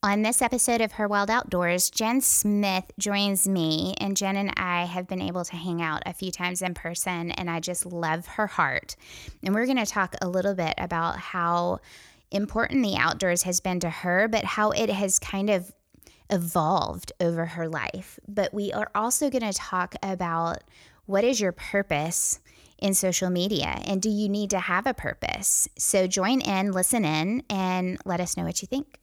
On this episode of Her Wild Outdoors, Jen Smith joins me, and Jen and I have been able to hang out a few times in person, and I just love her heart. And we're going to talk a little bit about how important the outdoors has been to her, but how it has kind of evolved over her life. But we are also going to talk about what is your purpose in social media, and do you need to have a purpose? So join in, listen in, and let us know what you think.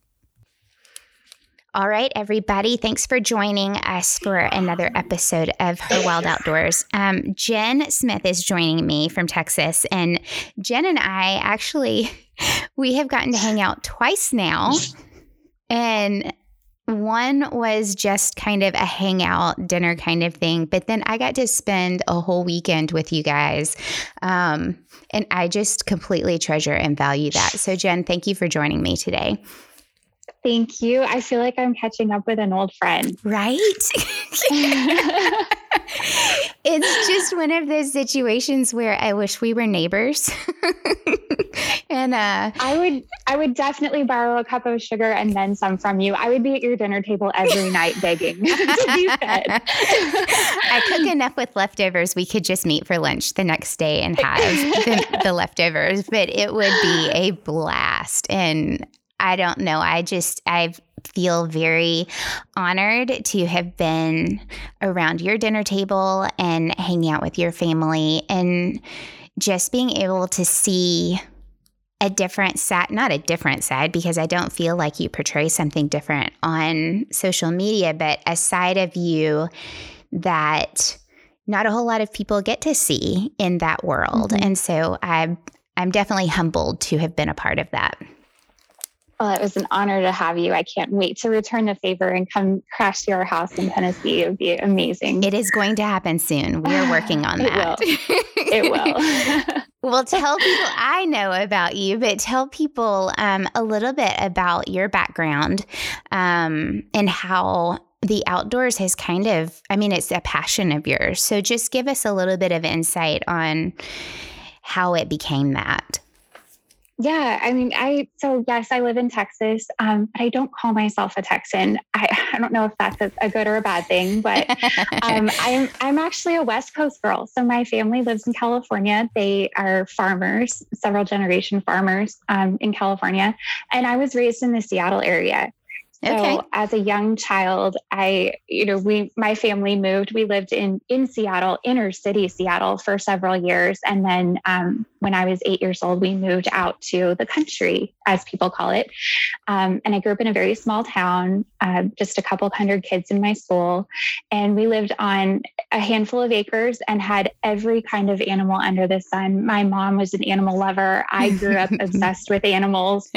All right, everybody. Thanks for joining us for another episode of Her Wild Outdoors. Jen Smith is joining me from Texas, and Jen and I actually, we have gotten to hang out twice now, and one was just kind of a hangout dinner kind of thing, but then I got to spend a whole weekend with you guys, and I just completely treasure and value that. So Jen, thank you for joining me today. Thank you. I feel like I'm catching up with an old friend. Right? It's just one of those situations where I wish we were neighbors. And I would definitely borrow a cup of sugar and then some from you. I would be at your dinner table every night begging to be fed. I cook enough with leftovers. We could just meet for lunch the next day and have the leftovers, but it would be a blast. And I don't know. I feel very honored to have been around your dinner table and hanging out with your family, and just being able to see a different side, not a different side, because I don't feel like you portray something different on social media, but a side of you that not a whole lot of people get to see in that world. Mm-hmm. And so I'm definitely humbled to have been a part of that. Well, it was an honor to have you. I can't wait to return the favor and come crash to your house in Tennessee. It would be amazing. It is going to happen soon. We're working on that. It will. It will. Well, tell people, I know about you, but tell people a little bit about your background and how the outdoors has kind of, I mean, it's a passion of yours. So just give us a little bit of insight on how it became that. Yeah. I mean, yes, I live in Texas, but I don't call myself a Texan. I don't know if that's a good or a bad thing, but I'm actually a West Coast girl. So my family lives in California. They are farmers, several generation farmers in California. And I was raised in the Seattle area. So as a young child, my family moved. We lived in Seattle, inner city Seattle, for several years. And then when I was 8 years old, we moved out to the country, as people call it. And I grew up in a very small town, just a couple hundred kids in my school. And we lived on a handful of acres and had every kind of animal under the sun. My mom was an animal lover. I grew up obsessed with animals.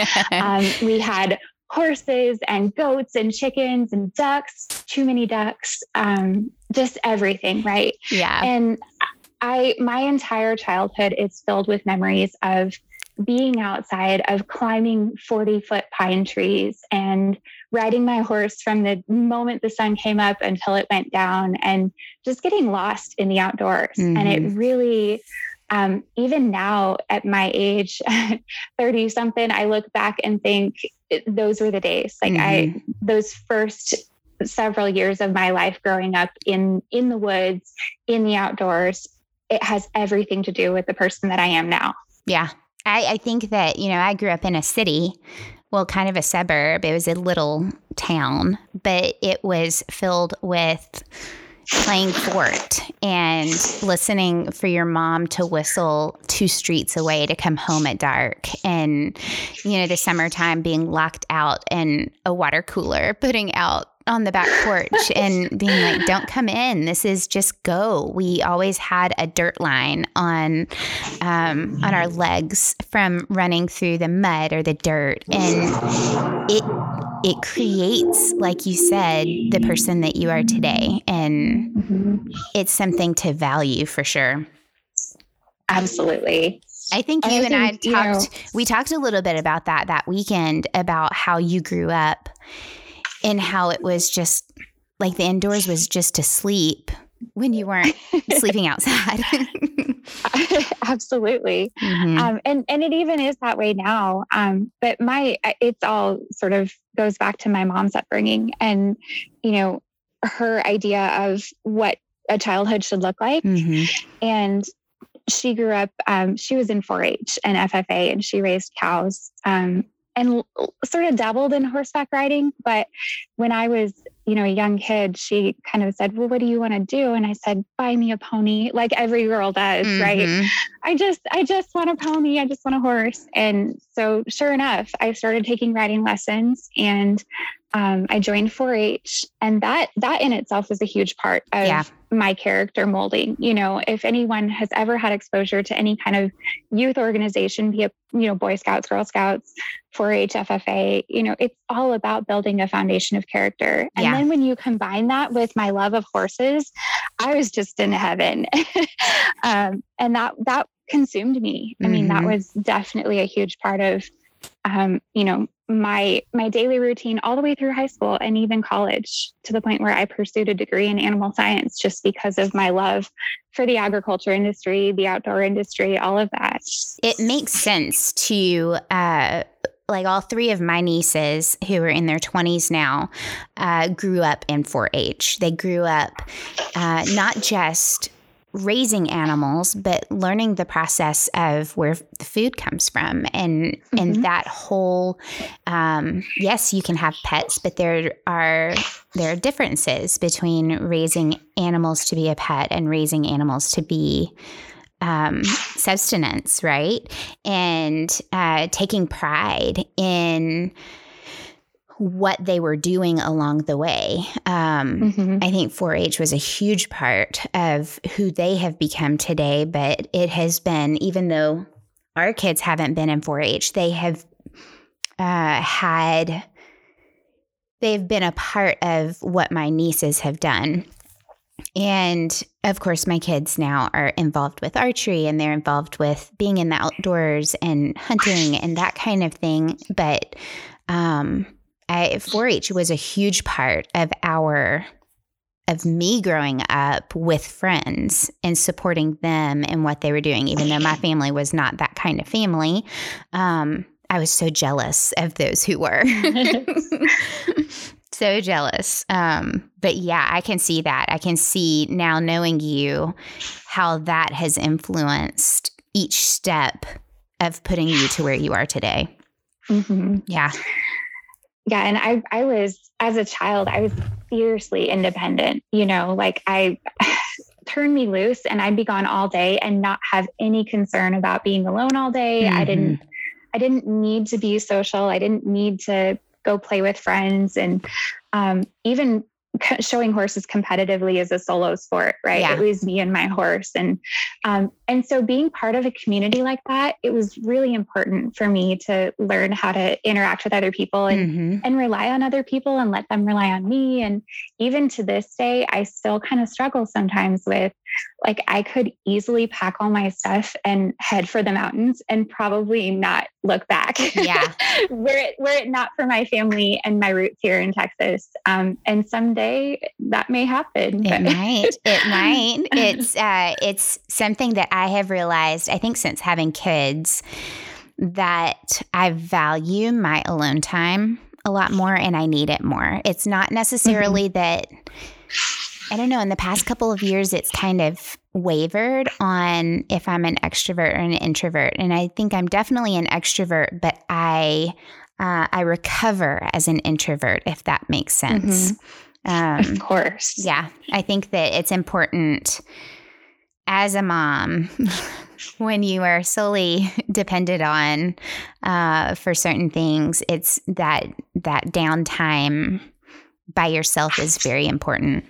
We had horses and goats and chickens and ducks, too many ducks, just everything, right? Yeah. And my entire childhood is filled with memories of being outside, of climbing 40-foot pine trees and riding my horse from the moment the sun came up until it went down, and just getting lost in the outdoors. Mm-hmm. And it really... even now at my age, 30 something, I look back and think those were the days. Like mm-hmm. Those first several years of my life growing up in the woods, in the outdoors, it has everything to do with the person that I am now. Yeah. I think that, I grew up in a city, well, kind of a suburb. It was a little town, but it was filled with playing fort and listening for your mom to whistle 2 streets away to come home at dark, and the summertime being locked out and a water cooler putting out on the back porch and being like, don't come in, this is just go. We always had a dirt line on our legs from running through the mud or the dirt, and it creates, like you said, the person that you are today, and mm-hmm. It's something to value for sure. Absolutely. I think you and I talked a little bit about that weekend, about how you grew up and how it was just like the indoors was just to sleep when you weren't sleeping outside. Absolutely. Mm-hmm. And it even is that way now. But it's all sort of goes back to my mom's upbringing and, you know, her idea of what a childhood should look like. Mm-hmm. And she grew up, she was in 4-H and FFA, and she raised cows, and sort of dabbled in horseback riding. But when I was, you know, a young kid, she kind of said, well, what do you want to do? And I said, buy me a pony. Like every girl does, mm-hmm. right? I just want a pony. I just want a horse. And so sure enough, I started taking riding lessons, and I joined 4-H, and that in itself was a huge part of my character molding. You know, if anyone has ever had exposure to any kind of youth organization, be it, you know, Boy Scouts, Girl Scouts, 4-H, FFA, you know, it's all about building a foundation of character. And then when you combine that with my love of horses, I was just in heaven. And that consumed me. I mean, that was definitely a huge part of, you know, my daily routine all the way through high school and even college, to the point where I pursued a degree in animal science just because of my love for the agriculture industry, the outdoor industry, all of that. It makes sense to, like all three of my nieces who are in their 20s now, grew up in 4-H. They grew up not just raising animals, but learning the process of where the food comes from, and that whole, yes, you can have pets, but there are differences between raising animals to be a pet and raising animals to be subsistence, right? And taking pride in what they were doing along the way. I think 4-H was a huge part of who they have become today, but it has been, even though our kids haven't been in 4-H, they have they've been a part of what my nieces have done. And of course, my kids now are involved with archery, and they're involved with being in the outdoors and hunting and that kind of thing. But 4-H was a huge part of me growing up with friends and supporting them and what they were doing, even though my family was not that kind of family. I was so jealous of those who were. So jealous. But yeah, I can see that. I can see now, knowing you, how that has influenced each step of putting you to where you are today. Mm-hmm. Yeah. Yeah. And I was, as a child, I was fiercely independent, you know, like turn me loose and I'd be gone all day and not have any concern about being alone all day. Mm-hmm. I didn't need to be social. I didn't need to go play with friends. And even showing horses competitively is a solo sport, right? Yeah. It was me and my horse. And so being part of a community like that, it was really important for me to learn how to interact with other people and rely on other people and let them rely on me. And even to this day, I still kind of struggle sometimes with, like, I could easily pack all my stuff and head for the mountains and probably not look back. Yeah. Were it not for my family and my roots here in Texas. And someday that may happen. It might. It's something that I have realized, I think, since having kids, that I value my alone time a lot more and I need it more. It's not necessarily that, I don't know, in the past couple of years, it's kind of wavered on if I'm an extrovert or an introvert. And I think I'm definitely an extrovert, but I recover as an introvert, if that makes sense. Mm-hmm. Of course. Yeah. I think that it's important as a mom, when you are solely depended on for certain things, it's that downtime by yourself is very important.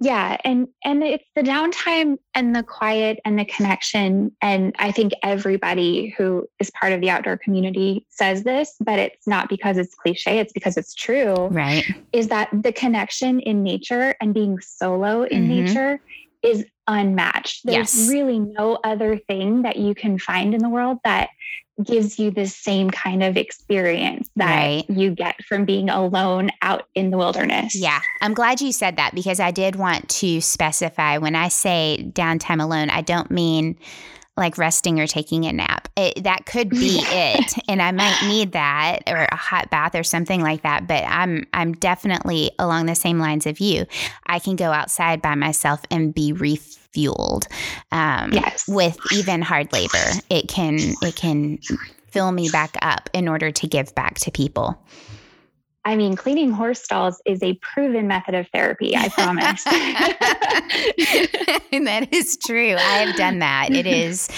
Yeah. And it's the downtime and the quiet and the connection. And I think everybody who is part of the outdoor community says this, but it's not because it's cliche. It's because it's true. Right. Is that the connection in nature and being solo in nature is unmatched. There's really no other thing that you can find in the world that gives you the same kind of experience that you get from being alone out in the wilderness. Yeah. I'm glad you said that, because I did want to specify, when I say downtime alone, I don't mean like resting or taking a nap. That could be it. And I might need that, or a hot bath or something like that. But I'm definitely along the same lines of you. I can go outside by myself and be refueled with even hard labor. It can fill me back up in order to give back to people. I mean, cleaning horse stalls is a proven method of therapy, I promise. And that is true. I have done that. It is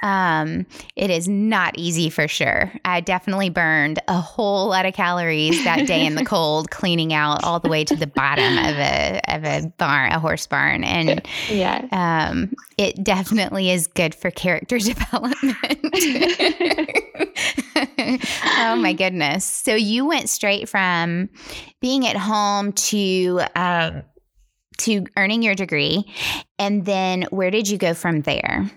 not easy, for sure. I definitely burned a whole lot of calories that day in the cold, cleaning out all the way to the bottom of a barn, a horse barn. And it definitely is good for character development. Oh my goodness. So you went straight from being at home to earning your degree. And then where did you go from there?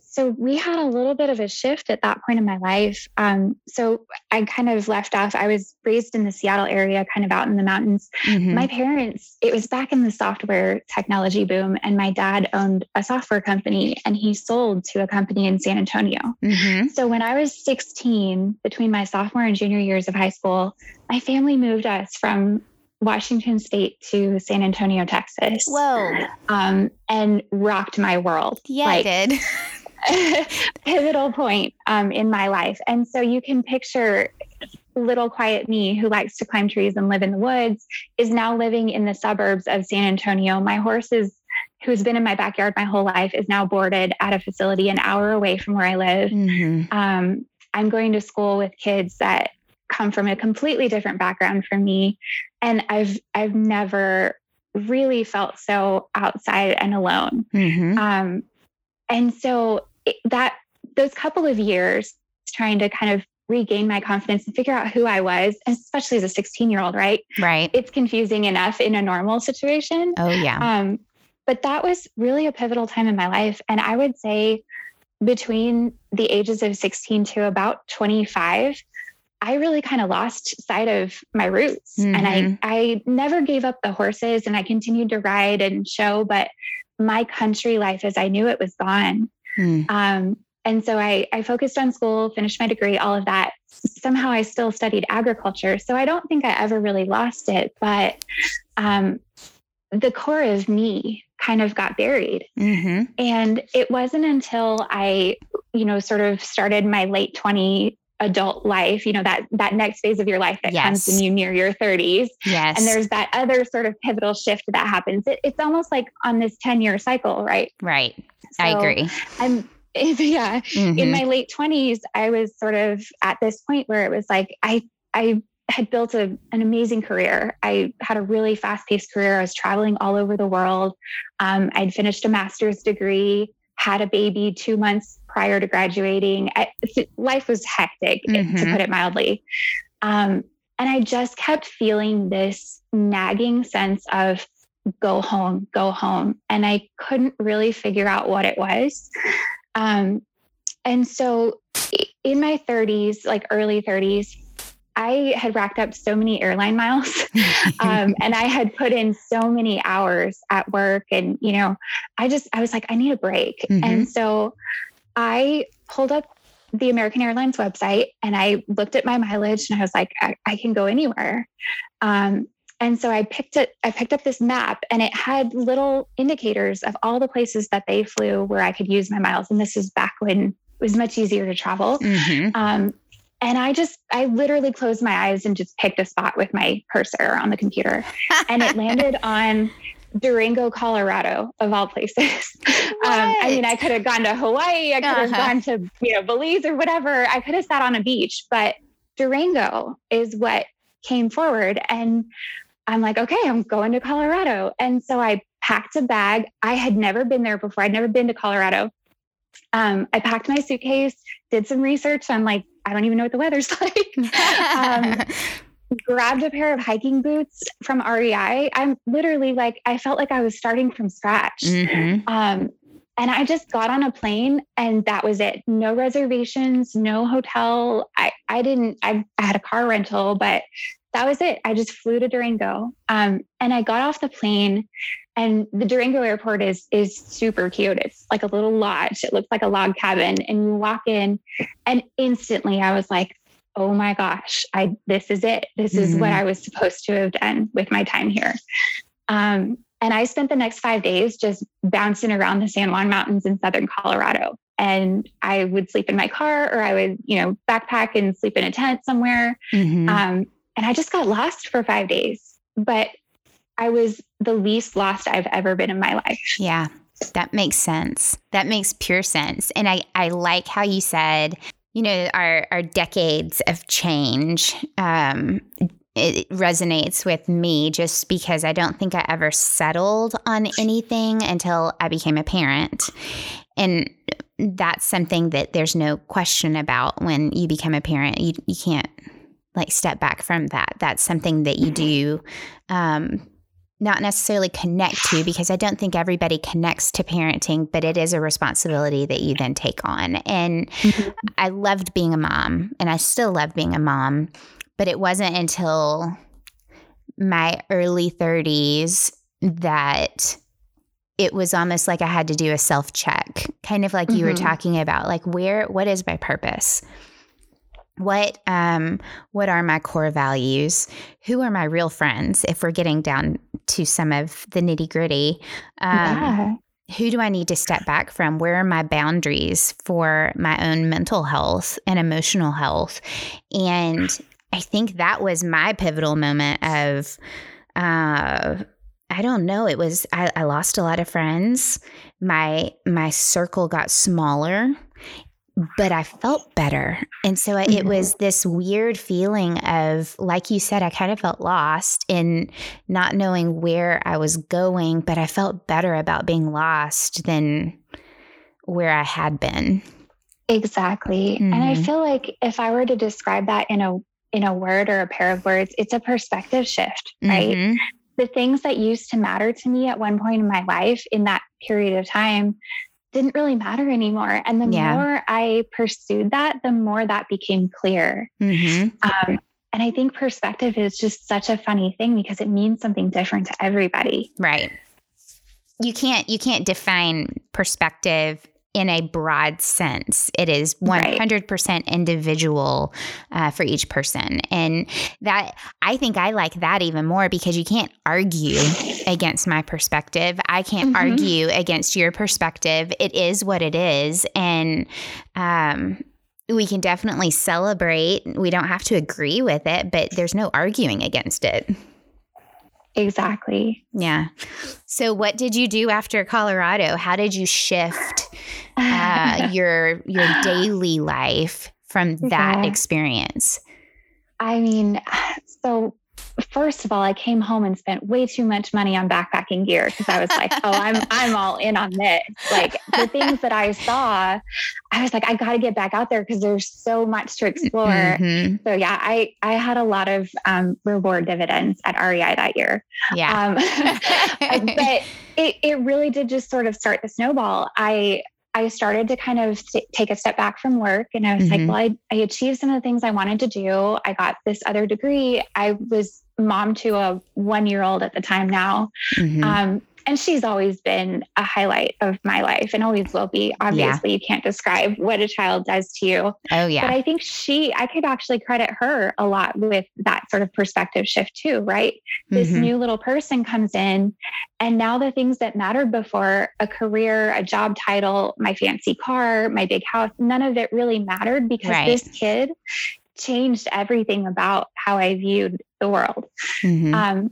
So we had a little bit of a shift at that point in my life. So I kind of left off. I was raised in the Seattle area, kind of out in the mountains. Mm-hmm. My parents, it was back in the software technology boom, and my dad owned a software company, and he sold to a company in San Antonio. Mm-hmm. So when I was 16, between my sophomore and junior years of high school, my family moved us from Washington State to San Antonio, Texas. Whoa. And rocked my world. Yeah, like, it did. Pivotal point in my life. And so you can picture little quiet me, who likes to climb trees and live in the woods, is now living in the suburbs of San Antonio. My horses, who's been in my backyard my whole life, is now boarded at a facility an hour away from where I live. Mm-hmm. I'm going to school with kids that come from a completely different background from me. And I've never really felt so outside and alone. Mm-hmm. And so those couple of years trying to kind of regain my confidence and figure out who I was, especially as a 16-year-old, right? Right. It's confusing enough in a normal situation. Oh yeah. But that was really a pivotal time in my life. And I would say between the ages of 16 to about 25, I really kind of lost sight of my roots. Mm-hmm. And I never gave up the horses, and I continued to ride and show, but my country life as I knew it was gone. Mm. And so I focused on school, finished my degree, all of that. Somehow I still studied agriculture. So I don't think I ever really lost it, but the core of me kind of got buried. Mm-hmm. And it wasn't until I, sort of started my late 20s, adult life, that next phase of your life that comes when you near your 30s. Yes. And there's that other sort of pivotal shift that happens. It's almost like on this 10-year cycle, right? Right. So I agree. Mm-hmm. In my late 20s, I was sort of at this point where it was like, I had built an amazing career. I had a really fast-paced career. I was traveling all over the world. I'd finished a master's degree, had a baby 2 months prior to graduating. Life was hectic, mm-hmm. to put it mildly. And I just kept feeling this nagging sense of go home. And I couldn't really figure out what it was. And so in my 30s, like early 30s, I had racked up so many airline miles, and I had put in so many hours at work. And, I was like, I need a break. Mm-hmm. And so I pulled up the American Airlines website and I looked at my mileage and I was like, I can go anywhere. And so I picked up this map, and it had little indicators of all the places that they flew where I could use my miles. And this is back when it was much easier to travel. Mm-hmm. And I literally closed my eyes and just picked a spot with my cursor on the computer, and it landed on Durango, Colorado, of all places. I could have gone to Hawaii. I could have gone to, Belize or whatever. I could have sat on a beach, but Durango is what came forward. And I'm like, okay, I'm going to Colorado. And so I packed a bag. I had never been there before. I'd never been to Colorado. I packed my suitcase, did some research. I'm like, I don't even know what the weather's like. grabbed a pair of hiking boots from REI. I'm literally like, I felt like I was starting from scratch. Mm-hmm. And I just got on a plane and that was it. No reservations, no hotel. I had a car rental, but that was it. I just flew to Durango. And I got off the plane, and the Durango airport is super cute. It's like a little lodge. It looks like a log cabin, and you walk in, and instantly I was like, oh my gosh, this is it. This is what I was supposed to have done with my time here. And I spent the next 5 days just bouncing around the San Juan Mountains in Southern Colorado. And I would sleep in my car, or I would, backpack and sleep in a tent somewhere. Mm-hmm. And I just got lost for 5 days, but I was the least lost I've ever been in my life. Yeah, that makes sense. That makes pure sense. And I like how you said, our decades of change, it resonates with me, just because I don't think I ever settled on anything until I became a parent. And that's something that there's no question about. When you become a parent, you can't step back from that. That's something that you do, not necessarily connect to, because I don't think everybody connects to parenting, but it is a responsibility that you then take on. And I loved being a mom, and I still love being a mom, but it wasn't until my early 30s that it was almost like I had to do a self-check, kind of like you were talking about, what is my purpose? What are my core values? Who are my real friends? If we're getting down to some of the nitty gritty, who do I need to step back from? Where are my boundaries for my own mental health and emotional health? And I think that was my pivotal moment of, I lost a lot of friends. My circle got smaller, but I felt better. And so it was this weird feeling of, like you said, I kind of felt lost in not knowing where I was going, but I felt better about being lost than where I had been. Exactly. Mm-hmm. And I feel like if I were to describe that in a word or a pair of words, it's a perspective shift, right? Mm-hmm. The things that used to matter to me at one point in my life in that period of time didn't really matter anymore. And the more I pursued that, the more that became clear. Mm-hmm. And I think perspective is just such a funny thing, because it means something different to everybody. Right. You can't define perspective in a broad sense. It is 100% individual for each person. And that, I think I like that even more, because you can't argue against my perspective. I can't argue against your perspective. It is what it is. And we can definitely celebrate. We don't have to agree with it, but there's no arguing against it. Exactly. Yeah. So what did you do after Colorado? How did you shift your daily life from that experience? I mean, so first of all, I came home and spent way too much money on backpacking gear, because I was like, oh, I'm all in on this. Like, the things that I saw, I was like, I got to get back out there, because there's so much to explore. Mm-hmm. So yeah, I had a lot of reward dividends at REI that year. Yeah, but it really did just sort of start the snowball. I started to kind of take a step back from work, and I was like, well, I achieved some of the things I wanted to do. I got this other degree. I was mom to a 1-year-old at the time now. Mm-hmm. And she's always been a highlight of my life and always will be. Obviously, you can't describe what a child does to you. Oh yeah. But I think I could actually credit her a lot with that sort of perspective shift too, right? Mm-hmm. This new little person comes in, and now the things that mattered before, a career, a job title, my fancy car, my big house, none of it really mattered, because this kid changed everything about how I viewed the world. Mm-hmm.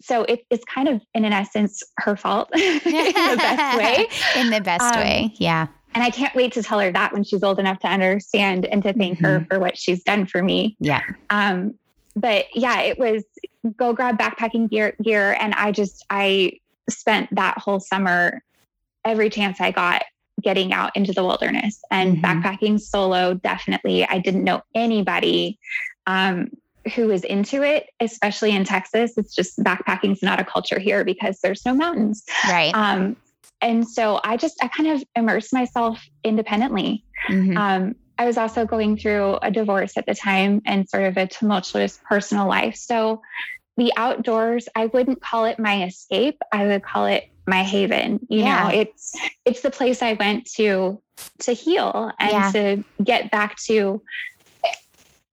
So it's kind of, in an essence, her fault in the best way. In the best way. Yeah. And I can't wait to tell her that when she's old enough to understand, and to thank her for what she's done for me. Yeah. But yeah, it was go grab backpacking gear. And I spent that whole summer, every chance I got, getting out into the wilderness and backpacking solo. Definitely. I didn't know anybody. who is into it, especially in Texas. It's just backpacking is not a culture here because there's no mountains. Right. And so I kind of immersed myself independently. Mm-hmm. I was also going through a divorce at the time and sort of a tumultuous personal life. So the outdoors, I wouldn't call it my escape. I would call it my haven. You know, it's the place I went to heal and to get back to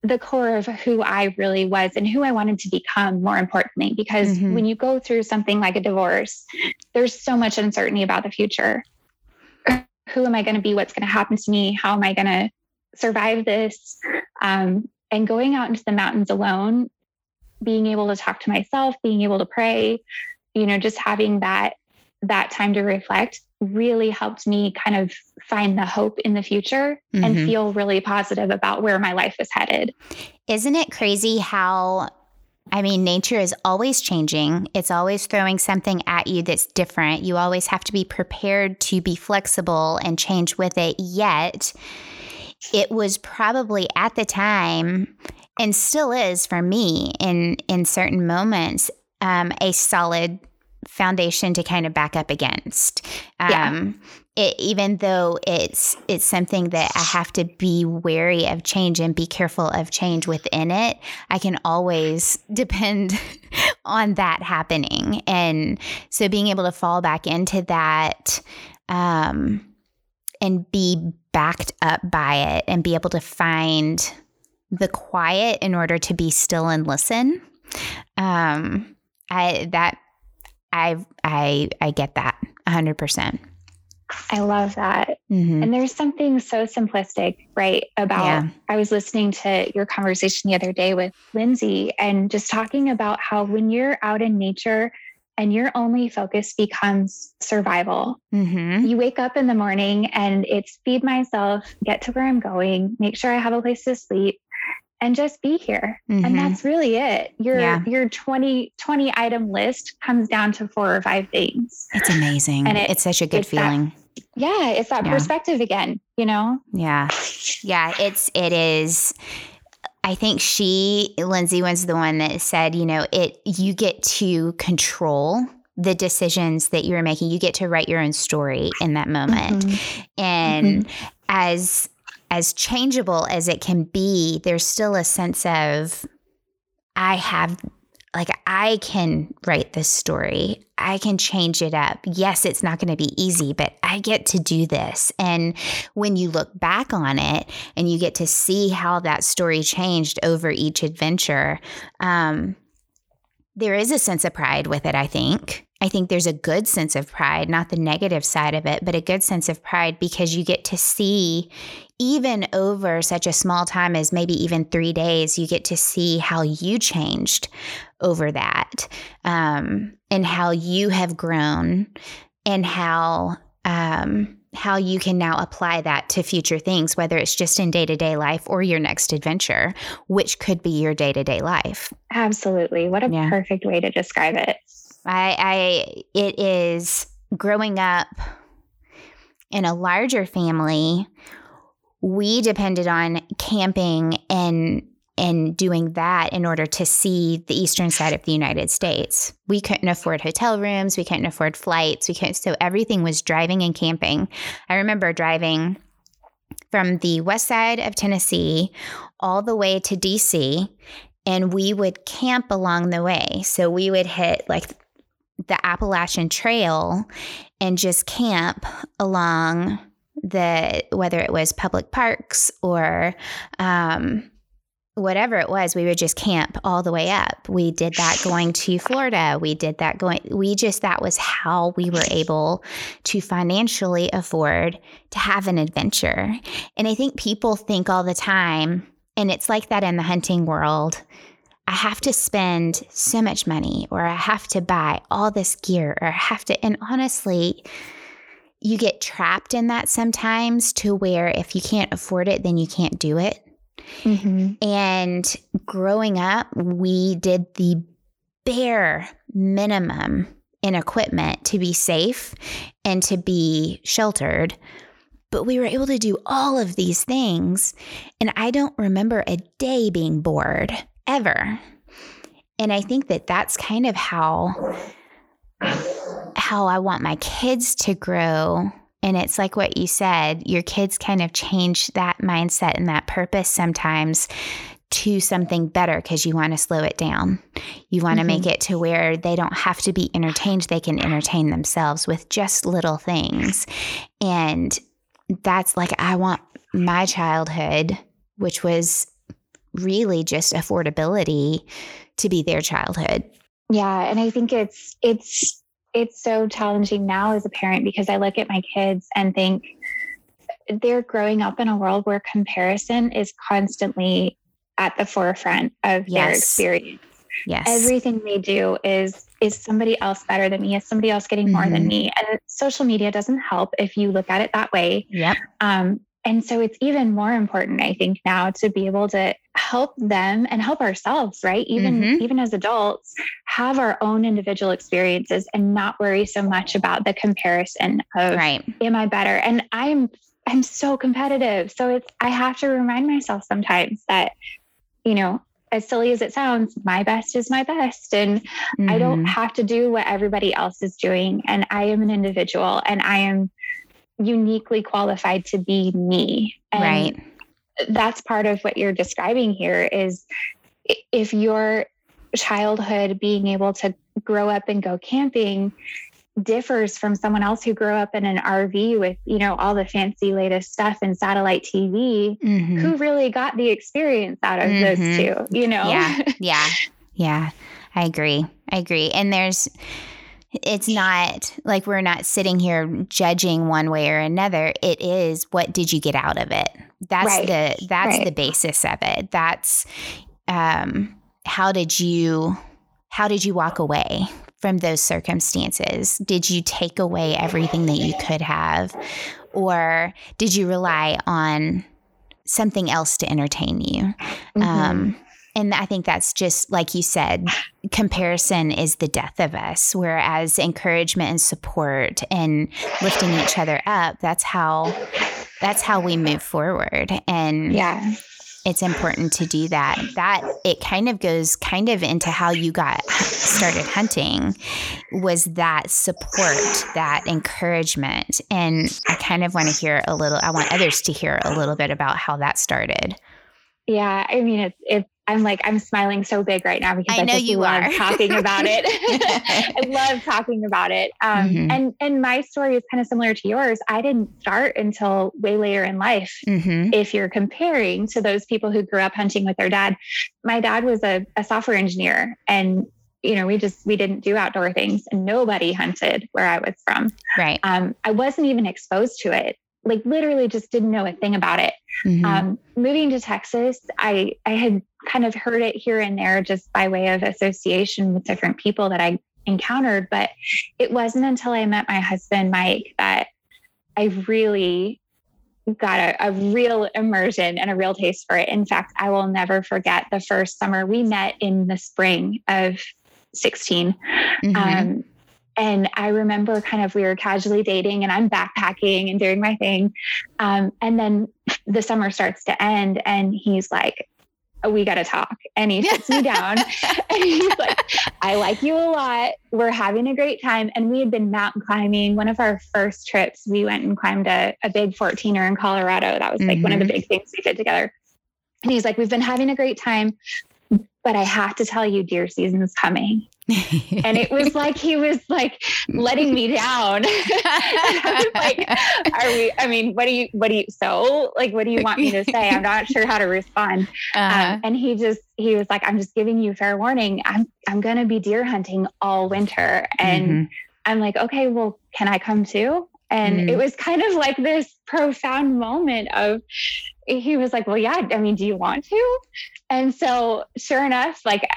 the core of who I really was and who I wanted to become, more importantly, because when you go through something like a divorce, there's so much uncertainty about the future. Who am I going to be? What's going to happen to me? How am I going to survive this? And going out into the mountains alone, being able to talk to myself, being able to pray, you know, just having that time to reflect really helped me kind of find the hope in the future and feel really positive about where my life is headed. Isn't it crazy how, I mean, nature is always changing. It's always throwing something at you that's different. You always have to be prepared to be flexible and change with it. Yet it was probably at the time, and still is for me in certain moments, a solid foundation to kind of back up against. It, even though it's something that I have to be wary of change and be careful of change within it, I can always depend on that happening. And so being able to fall back into that and be backed up by it and be able to find the quiet in order to be still and listen. I get that 100%. I love that. Mm-hmm. And there's something so simplistic, right? About, I was listening to your conversation the other day with Lindsay and just talking about how when you're out in nature and your only focus becomes survival, you wake up in the morning and it's feed myself, get to where I'm going, make sure I have a place to sleep, and just be here. And that's really it. Your 20 item list comes down to 4 or 5 things. It's amazing. And it's such a good feeling. It's that perspective again, you know? It is. I think Lindsay was the one that said, you know, you get to control the decisions that you're making. You get to write your own story in that moment. And as changeable as it can be, there's still a sense of, I can write this story. I can change it up. Yes, it's not going to be easy, but I get to do this. And when you look back on it and you get to see how that story changed over each adventure, there is a sense of pride with it, I think. I think there's a good sense of pride, not the negative side of it, but a good sense of pride because you get to see, even over such a small time as maybe even 3 days, you get to see how you changed over that, and how you have grown and how you can now apply that to future things, whether it's just in day-to-day life or your next adventure, which could be your day-to-day life. Absolutely. What a perfect way to describe it. It is growing up in a larger family. We depended on camping and doing that in order to see the eastern side of the United States. We couldn't afford hotel rooms. We couldn't afford flights. So everything was driving and camping. I remember driving from the west side of Tennessee all the way to DC, and we would camp along the way. So we would hit the Appalachian Trail and just camp along whether it was public parks or whatever it was, we would just camp all the way up. We did that going to Florida. We did that that was how we were able to financially afford to have an adventure. And I think people think all the time, and it's like that in the hunting world, I have to spend so much money, or I have to buy all this gear, or I have to, and honestly, you get trapped in that sometimes to where if you can't afford it, then you can't do it. Mm-hmm. And growing up, we did the bare minimum in equipment to be safe and to be sheltered. But we were able to do all of these things. And I don't remember a day being bored. ever. And I think that that's kind of how I want my kids to grow. And it's like what you said, your kids kind of change that mindset and that purpose sometimes to something better because you want to slow it down. You want to make it to where they don't have to be entertained. They can entertain themselves with just little things. And that's like, I want my childhood, which was really just affordability, to be their childhood. Yeah. And I think it's so challenging now as a parent, because I look at my kids and think they're growing up in a world where comparison is constantly at the forefront of their experience. Yes. Everything they do is somebody else better than me? Is somebody else getting more than me? And social media doesn't help if you look at it that way. Yep. And so it's even more important, I think, now to be able to help them and help ourselves, right? Even as adults, have our own individual experiences and not worry so much about the comparison of, am I better? And I'm so competitive. So I have to remind myself sometimes that, as silly as it sounds, my best is my best. And I don't have to do what everybody else is doing. And I am an individual and I am uniquely qualified to be me. And that's part of what you're describing here is if your childhood being able to grow up and go camping differs from someone else who grew up in an RV with, all the fancy latest stuff and satellite TV, who really got the experience out of those two, Yeah. I agree. And it's not like we're not sitting here judging one way or another. It is, what did you get out of it? That's the basis of it. That's, how did you walk away from those circumstances? Did you take away everything that you could have, or did you rely on something else to entertain you? And I think that's just like you said, comparison is the death of us, whereas encouragement and support and lifting each other up, that's how we move forward. And it's important to do that. That it kind of goes into how you got started hunting, was that support, that encouragement. And I kind of want to hear I want others to hear a little bit about how that started. Yeah. I mean, I'm smiling so big right now because I know you love talking about it. I love talking about it. And my story is kind of similar to yours. I didn't start until way later in life. If you're comparing to those people who grew up hunting with their dad, my dad was a software engineer, and we didn't do outdoor things, and nobody hunted where I was from. Right. I wasn't even exposed to it. Like literally just didn't know a thing about it. Moving to Texas, I had kind of heard it here and there just by way of association with different people that I encountered. But it wasn't until I met my husband, Mike, that I really got a real immersion and a real taste for it. In fact, I will never forget the first summer we met in the spring of 2016. And I remember we were casually dating and I'm backpacking and doing my thing. And then the summer starts to end and he's like, we got to talk. And he sits me down and he's like, I like you a lot. We're having a great time. And we had been mountain climbing. One of our first trips, we went and climbed a big 14er in Colorado. That was like one of the big things we did together. And he's like, we've been having a great time, but I have to tell you, deer season is coming. And it was like, he was like letting me down. I was like, what do you want me to say? I'm not sure how to respond. And he was like, I'm just giving you fair warning. I'm going to be deer hunting all winter. And I'm like, okay, well, can I come too? And it was kind of like this profound moment of, he was like, well, yeah, I mean, do you want to? And so sure enough, like,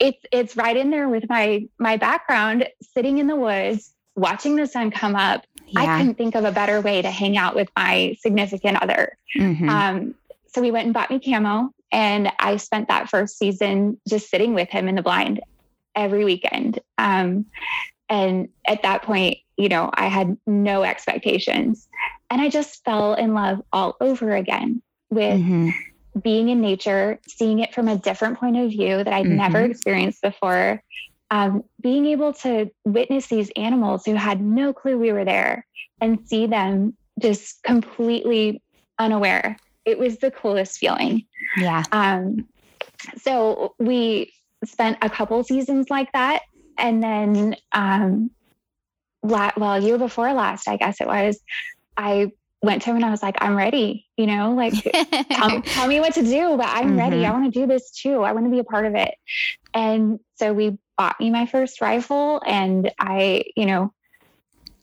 it's right in there with my background, sitting in the woods, watching the sun come up. Yeah. I couldn't think of a better way to hang out with my significant other. So we went and bought me camo, and I spent that first season just sitting with him in the blind every weekend. And at that point, I had no expectations, and I just fell in love all over again with being in nature, seeing it from a different point of view that I'd never experienced before, being able to witness these animals who had no clue we were there and see them just completely unaware. It was the coolest feeling. Yeah. So we spent a couple seasons like that. And then, year before last, I guess it was, I went to him and I was like, I'm ready, you know, like tell me what to do, but I'm ready. I want to do this too. I want to be a part of it. And so we bought me my first rifle and I, you know,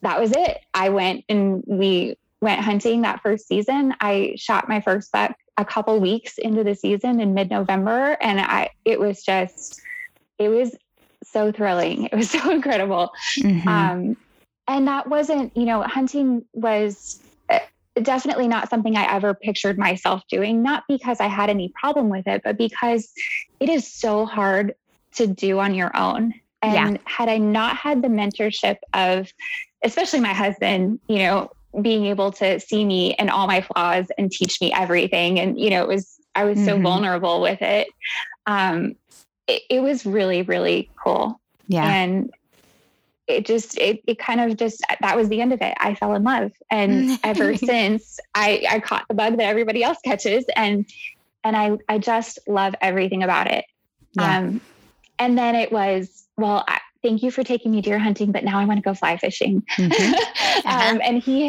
that was it. I went and we went hunting that first season. I shot my first buck a couple weeks into the season in mid-November. And it was so thrilling. It was so incredible. Mm-hmm. And that wasn't, you know, hunting was definitely not something I ever pictured myself doing, not because I had any problem with it, but because it is so hard to do on your own. And had I not had the mentorship of, especially my husband, you know, being able to see me and all my flaws and teach me everything. And, you know, I was so vulnerable with it. It was really, really cool. Yeah. And that was the end of it. I fell in love. And ever since I caught the bug that everybody else catches and I just love everything about it. Yeah. And then it was, thank you for taking me deer hunting, but now I want to go fly fishing. Mm-hmm. Uh-huh. And he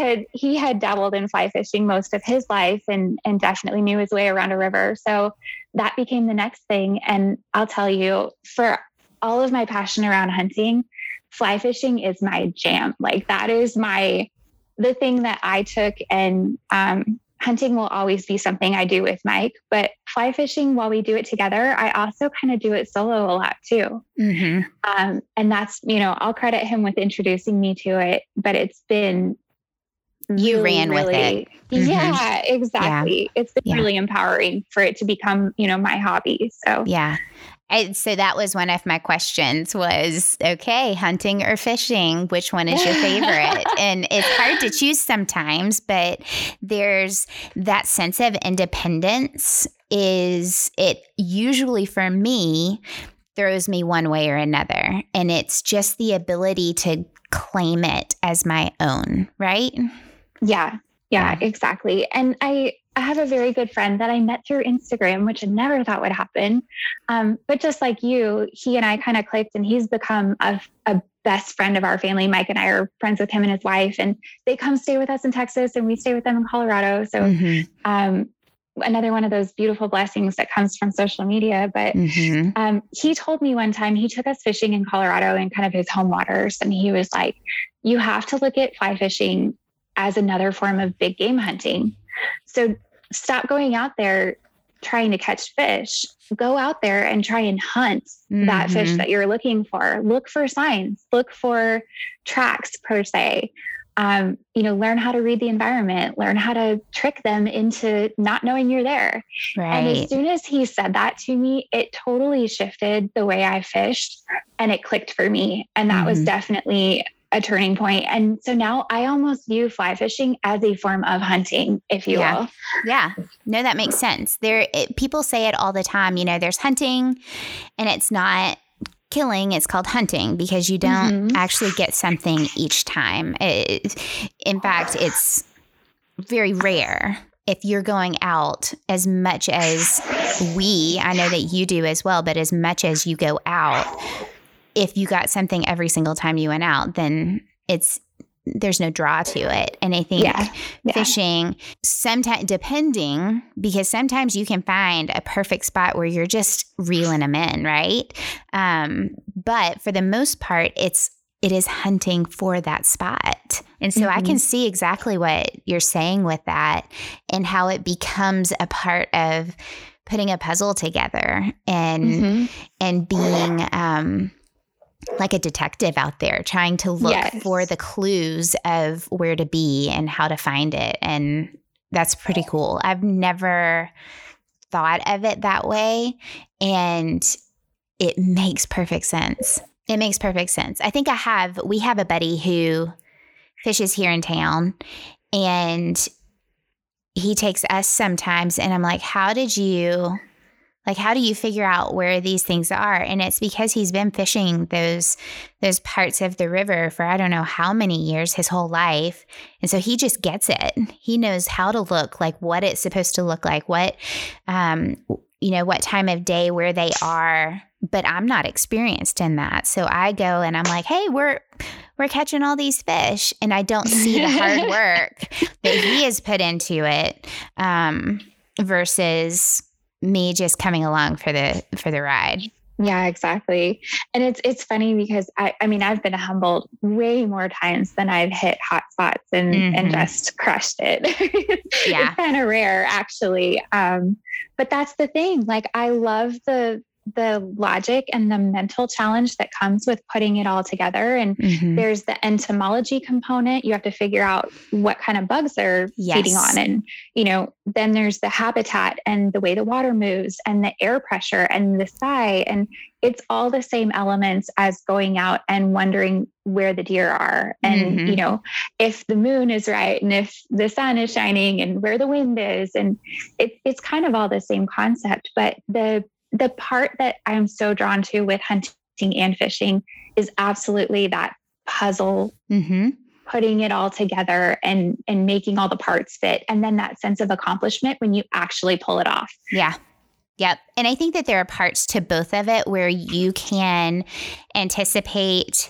had dabbled in fly fishing most of his life and definitely knew his way around a river. So that became the next thing. And I'll tell you, for all of my passion around hunting, fly fishing is my jam. Like that is the thing that I took, and hunting will always be something I do with Mike, but fly fishing, while we do it together, I also kind of do it solo a lot too. Mm-hmm. And that's, you know, I'll credit him with introducing me to it, but it's been, you ran with it. Mm-hmm. Yeah, exactly. Yeah. It's been really empowering for it to become, you know, my hobby. So, yeah. So that was one of my questions was, okay, hunting or fishing, which one is your favorite? And it's hard to choose sometimes, but there's that sense of independence usually for me throws me one way or another. And it's just the ability to claim it as my own, right? Yeah. Yeah, exactly. And I have a very good friend that I met through Instagram, which I never thought would happen. But just like you, he and I kind of clicked, and he's become a best friend of our family. Mike and I are friends with him and his wife, and they come stay with us in Texas and we stay with them in Colorado. So, another one of those beautiful blessings that comes from social media. But, he told me one time he took us fishing in Colorado in kind of his home waters. And he was like, you have to look at fly fishing as another form of big game hunting. So stop going out there trying to catch fish, go out there and try and hunt that fish that you're looking for. Look for signs, look for tracks per se, you know, learn how to read the environment, learn how to trick them into not knowing you're there. Right. And as soon as he said that to me, it totally shifted the way I fished and it clicked for me. And that was definitely a turning point. And so now I almost view fly fishing as a form of hunting, if you will. Yeah. No, that makes sense. People say it all the time, you know, there's hunting and it's not killing. It's called hunting because you don't actually get something each time. In fact, it's very rare. If you're going out as much as I know that you do as well, but as much as you go out, if you got something every single time you went out, then there's no draw to it. And I think fishing sometimes, depending, because sometimes you can find a perfect spot where you're just reeling them in. Right. But for the most part, it is hunting for that spot. And so I can see exactly what you're saying with that and how it becomes a part of putting a puzzle together and being, like a detective out there trying to look for the clues of where to be and how to find it. And that's pretty cool. I've never thought of it that way. And it makes perfect sense. It makes perfect sense. I think we have a buddy who fishes here in town, and he takes us sometimes, and I'm like, how do you figure out where these things are? And it's because he's been fishing those parts of the river for I don't know how many years, his whole life. And so he just gets it. He knows how to look, like what it's supposed to look like, what, what time of day, where they are. But I'm not experienced in that. So I go and I'm like, hey, we're catching all these fish. And I don't see the hard work that he has put into it versus me just coming along for the ride. Yeah, exactly. And it's funny because I mean, I've been humbled way more times than I've hit hot spots and just crushed it. Yeah. It's kind of rare actually. But that's the thing. Like I love the logic and the mental challenge that comes with putting it all together. And there's the entomology component. You have to figure out what kind of bugs they're feeding on. And, then there's the habitat and the way the water moves and the air pressure and the sigh. And it's all the same elements as going out and wondering where the deer are. And, if the moon is right and if the sun is shining and where the wind is, and it's kind of all the same concept, but the part that I'm so drawn to with hunting and fishing is absolutely that puzzle, putting it all together and making all the parts fit. And then that sense of accomplishment when you actually pull it off. Yeah. Yep. And I think that there are parts to both of it where you can anticipate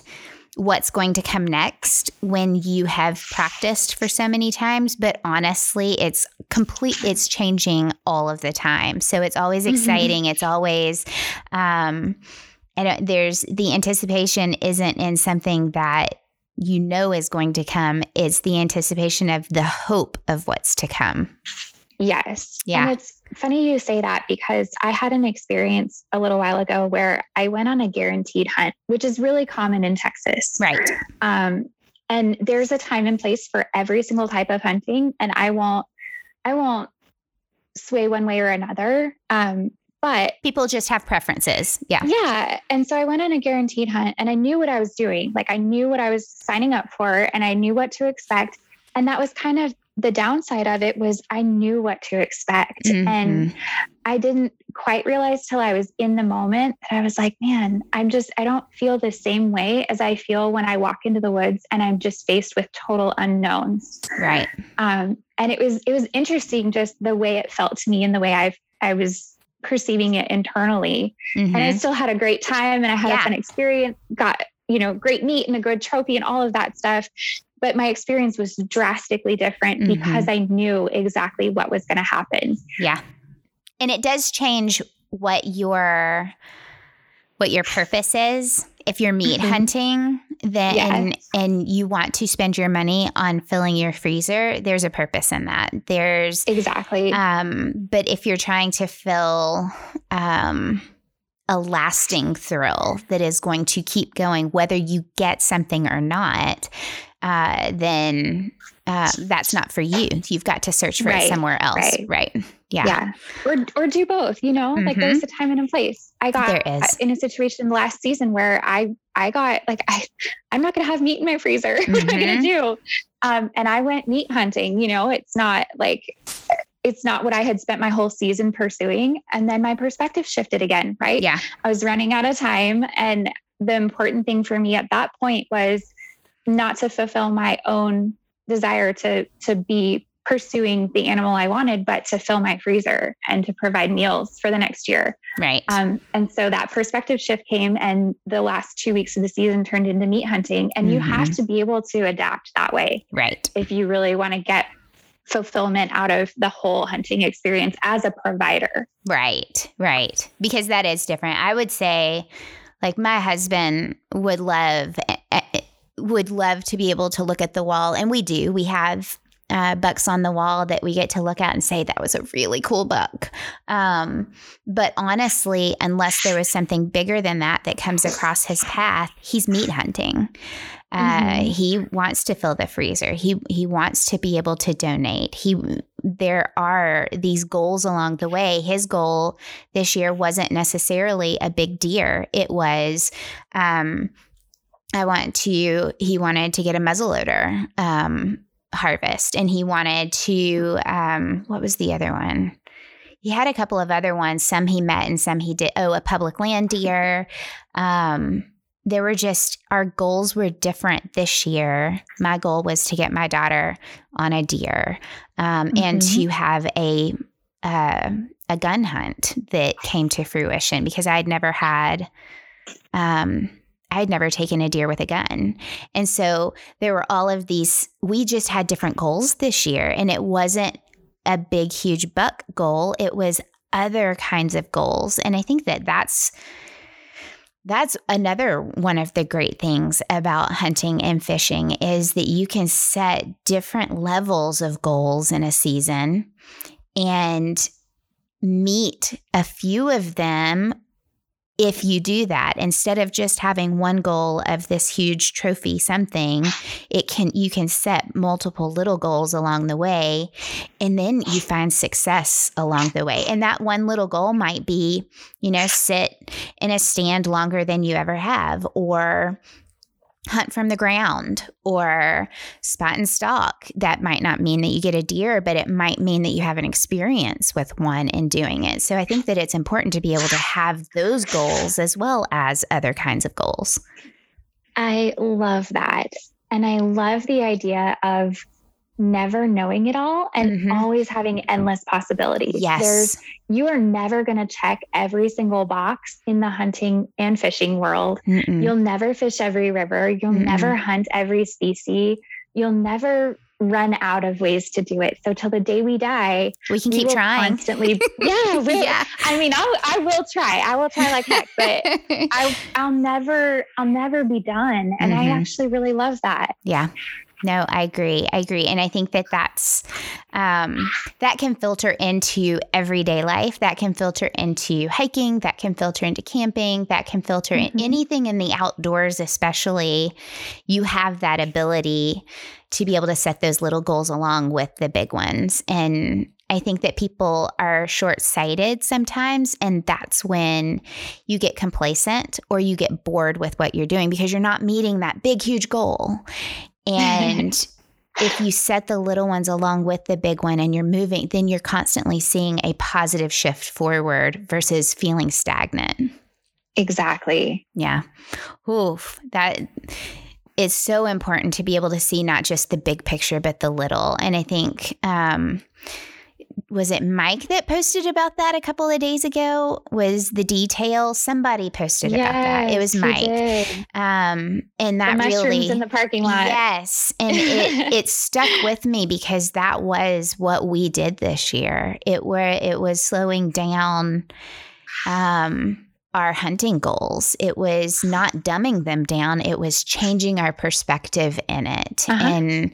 what's going to come next when you have practiced for so many times, but honestly, it's changing all of the time. So it's always exciting. It's always, the anticipation isn't in something that is going to come. It's the anticipation of the hope of what's to come. Yes. Yeah. And it's funny you say that because I had an experience a little while ago where I went on a guaranteed hunt, which is really common in Texas. Right. And there's a time and place for every single type of hunting, and I won't sway one way or another. But people just have preferences. Yeah. Yeah. And so I went on a guaranteed hunt and I knew what I was doing. Like I knew what I was signing up for and I knew what to expect. And that was kind of the downside of it was I knew what to expect. And I didn't quite realize till I was in the moment that I was like, man, I don't feel the same way as I feel when I walk into the woods and I'm just faced with total unknowns. Right. And it was interesting just the way it felt to me and the way I was perceiving it internally. And I still had a great time and I had a fun experience, got, great meat and a good trophy and all of that stuff. But my experience was drastically different because I knew exactly what was going to happen. Yeah. And it does change what your purpose is. If you're meat hunting, then and you want to spend your money on filling your freezer, there's a purpose in that. There's exactly. But if you're trying to fill a lasting thrill that is going to keep going, whether you get something or not, then that's not for you. You've got to search for it somewhere else. Right. Yeah. Yeah. Or do both, like there's a time and a place. I got in a situation last season where I got like, I'm not going to have meat in my freezer. What am I going to do? And I went meat hunting, it's not what I had spent my whole season pursuing. And then my perspective shifted again. Right. Yeah. I was running out of time. And the important thing for me at that point was not to fulfill my own desire to be pursuing the animal I wanted, but to fill my freezer and to provide meals for the next year. Right. And so that perspective shift came and the last 2 weeks of the season turned into meat hunting. And you have to be able to adapt that way. Right. If you really want to get fulfillment out of the whole hunting experience as a provider. Right. Right. Because that is different. I would say like my husband would love to be able to look at the wall. And we do. We have bucks on the wall that we get to look at and say, that was a really cool buck. But honestly, unless there was something bigger than that comes across his path, he's meat hunting. He wants to fill the freezer. He wants to be able to donate. There are these goals along the way. His goal this year wasn't necessarily a big deer. It was, he wanted to get a muzzleloader harvest, and he wanted to, what was the other one? He had a couple of other ones, some he met and some he did. Oh, a public land deer. There were just, our goals were different this year. My goal was to get my daughter on a deer, and to have a gun hunt that came to fruition, because I had never had, I had never taken a deer with a gun. And so there were all of these, we just had different goals this year, and it wasn't a big, huge buck goal. It was other kinds of goals. And I think that that's another one of the great things about hunting and fishing, is that you can set different levels of goals in a season and meet a few of them if you do that. Instead of just having one goal of this huge trophy something, you can set multiple little goals along the way, and then you find success along the way. And that one little goal might be, you know, sit in a stand longer than you ever have, or hunt from the ground, or spot and stalk. That might not mean that you get a deer, but it might mean that you have an experience with one in doing it. So I think that it's important to be able to have those goals as well as other kinds of goals. I love that. And I love the idea of never knowing it all and always having endless possibilities. Yes. You are never going to check every single box in the hunting and fishing world. Mm-mm. You'll never fish every river. You'll never hunt every species. You'll never run out of ways to do it. So till the day we die, we can keep trying constantly. Yeah. I mean, I will try like heck, but I'll never be done. And I actually really love that. Yeah. No, I agree. And I think that that's, that can filter into everyday life. That can filter into hiking. That can filter into camping. That can filter in anything in the outdoors, especially. You have that ability to be able to set those little goals along with the big ones. And I think that people are short-sighted sometimes, and that's when you get complacent or you get bored with what you're doing because you're not meeting that big, huge goal. And if you set the little ones along with the big one and you're moving, then you're constantly seeing a positive shift forward versus feeling stagnant. Exactly. Yeah. Oof, that is so important to be able to see not just the big picture, but the little. And I think, was it Mike that posted about that a couple of days ago? Was the detail? Somebody posted about that. It was Mike. And that the mushrooms really in the parking lot. Yes. And it stuck with me because that was what we did this year. It was slowing down our hunting goals. It was not dumbing them down. It was changing our perspective in it. And,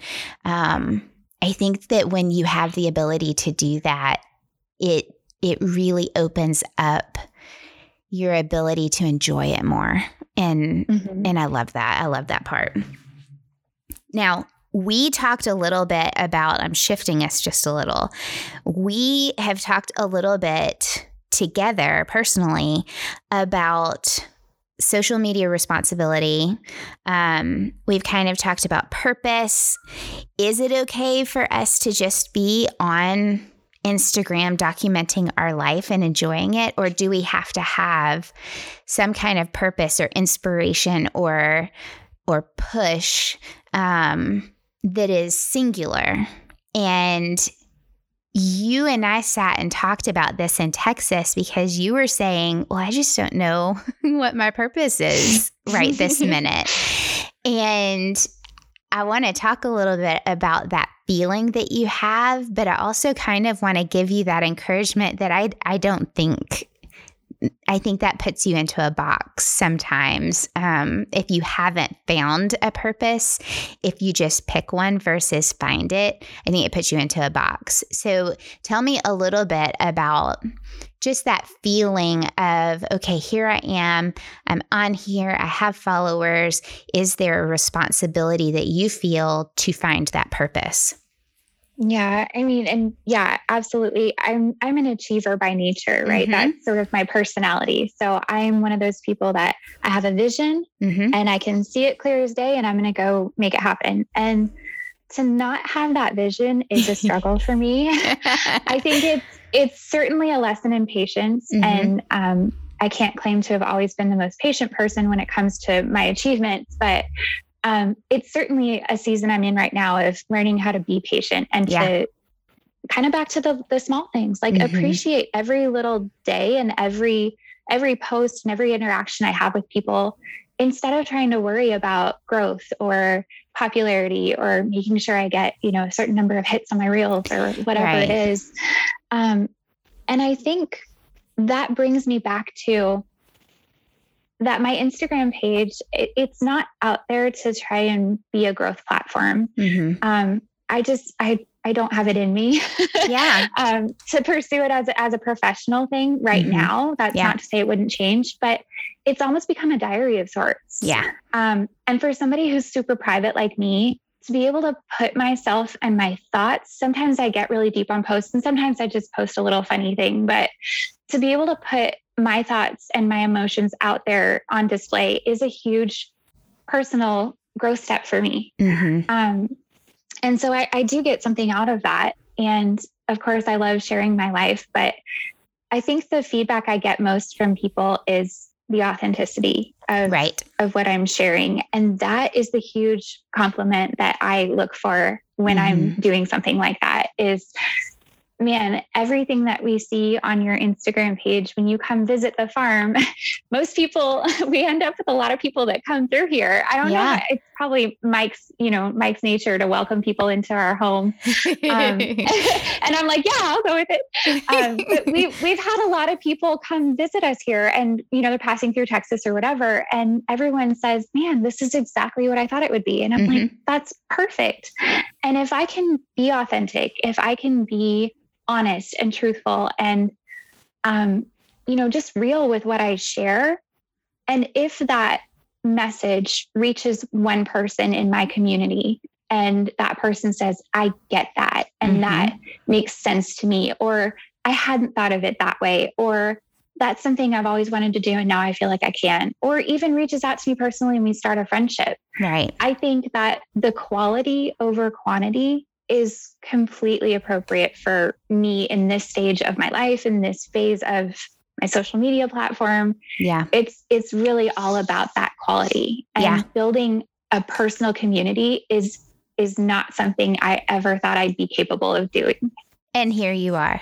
I think that when you have the ability to do that, it really opens up your ability to enjoy it more. And and I love that. I love that part. Now, we talked a little bit about, I'm shifting us just a little. We have talked a little bit together personally about social media responsibility. We've kind of talked about purpose. Is it okay for us to just be on Instagram documenting our life and enjoying it? Or do we have to have some kind of purpose or inspiration or push that is singular? And you and I sat and talked about this in Texas because you were saying, well, I just don't know what my purpose is right this minute. And I want to talk a little bit about that feeling that you have, but I also kind of want to give you that encouragement that I think that puts you into a box sometimes. If you haven't found a purpose, if you just pick one versus find it, I think it puts you into a box. So tell me a little bit about just that feeling of, okay, here I am, I'm on here, I have followers. Is there a responsibility that you feel to find that purpose? Yeah. I mean, and yeah, absolutely. I'm an achiever by nature, right? That's sort of my personality. So I'm one of those people that I have a vision and I can see it clear as day and I'm going to go make it happen. And to not have that vision is a struggle for me. I think it's certainly a lesson in patience. Mm-hmm. And I can't claim to have always been the most patient person when it comes to my achievements, but it's certainly a season I'm in right now of learning how to be patient and to kind of back to the small things, like appreciate every little day and every post and every interaction I have with people, instead of trying to worry about growth or popularity or making sure I get, a certain number of hits on my reels or whatever it is. And I think that brings me back to that my Instagram page, it's not out there to try and be a growth platform. Mm-hmm. I don't have it in me to pursue it as a professional thing right now. That's not to say it wouldn't change, but it's almost become a diary of sorts. Yeah. And for somebody who's super private like me, to be able to put myself and my thoughts, sometimes I get really deep on posts and sometimes I just post a little funny thing, but to be able to put my thoughts and my emotions out there on display is a huge personal growth step for me. Mm-hmm. And so I do get something out of that. And of course, I love sharing my life, but I think the feedback I get most from people is the authenticity of what I'm sharing. And that is the huge compliment that I look for when I'm doing something like that is, man, everything that we see on your Instagram page, when you come visit the farm, most people, we end up with a lot of people that come through here. I don't know. It's probably Mike's nature to welcome people into our home. And I'm like, I'll go with it. But we've had a lot of people come visit us here and, they're passing through Texas or whatever. And everyone says, man, this is exactly what I thought it would be. And I'm like, that's perfect. And if I can be authentic, if I can be honest and truthful and, just real with what I share. And if that message reaches one person in my community and that person says, I get that, and that makes sense to me, or I hadn't thought of it that way, or that's something I've always wanted to do and now I feel like I can, or even reaches out to me personally and we start a friendship. Right. I think that the quality over quantity is completely appropriate for me in this stage of my life, in this phase of my social media platform. Yeah. It's really all about that quality. And building a personal community is not something I ever thought I'd be capable of doing. And here you are.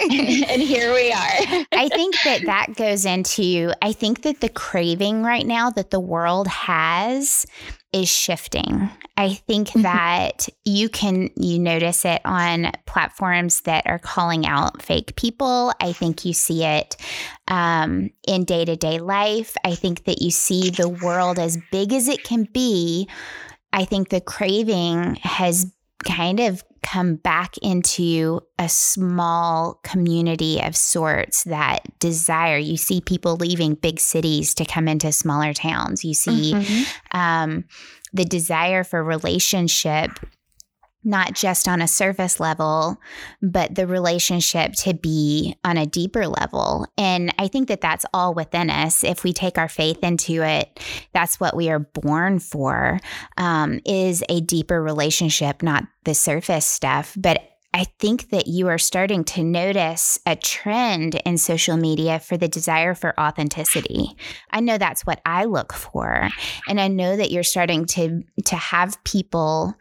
And here we are. I think that goes into, I think that the craving right now that the world has is shifting. I think that you notice it on platforms that are calling out fake people. I think you see it in day-to-day life. I think that you see the world as big as it can be. I think the craving has kind of come back into a small community of sorts, that desire. You see people leaving big cities to come into smaller towns. You see the desire for relationship, not just on a surface level, but the relationship to be on a deeper level. And I think that that's all within us. If we take our faith into it, that's what we are born for, is a deeper relationship, not the surface stuff. But I think that you are starting to notice a trend in social media for the desire for authenticity. I know that's what I look for. And I know that you're starting to have people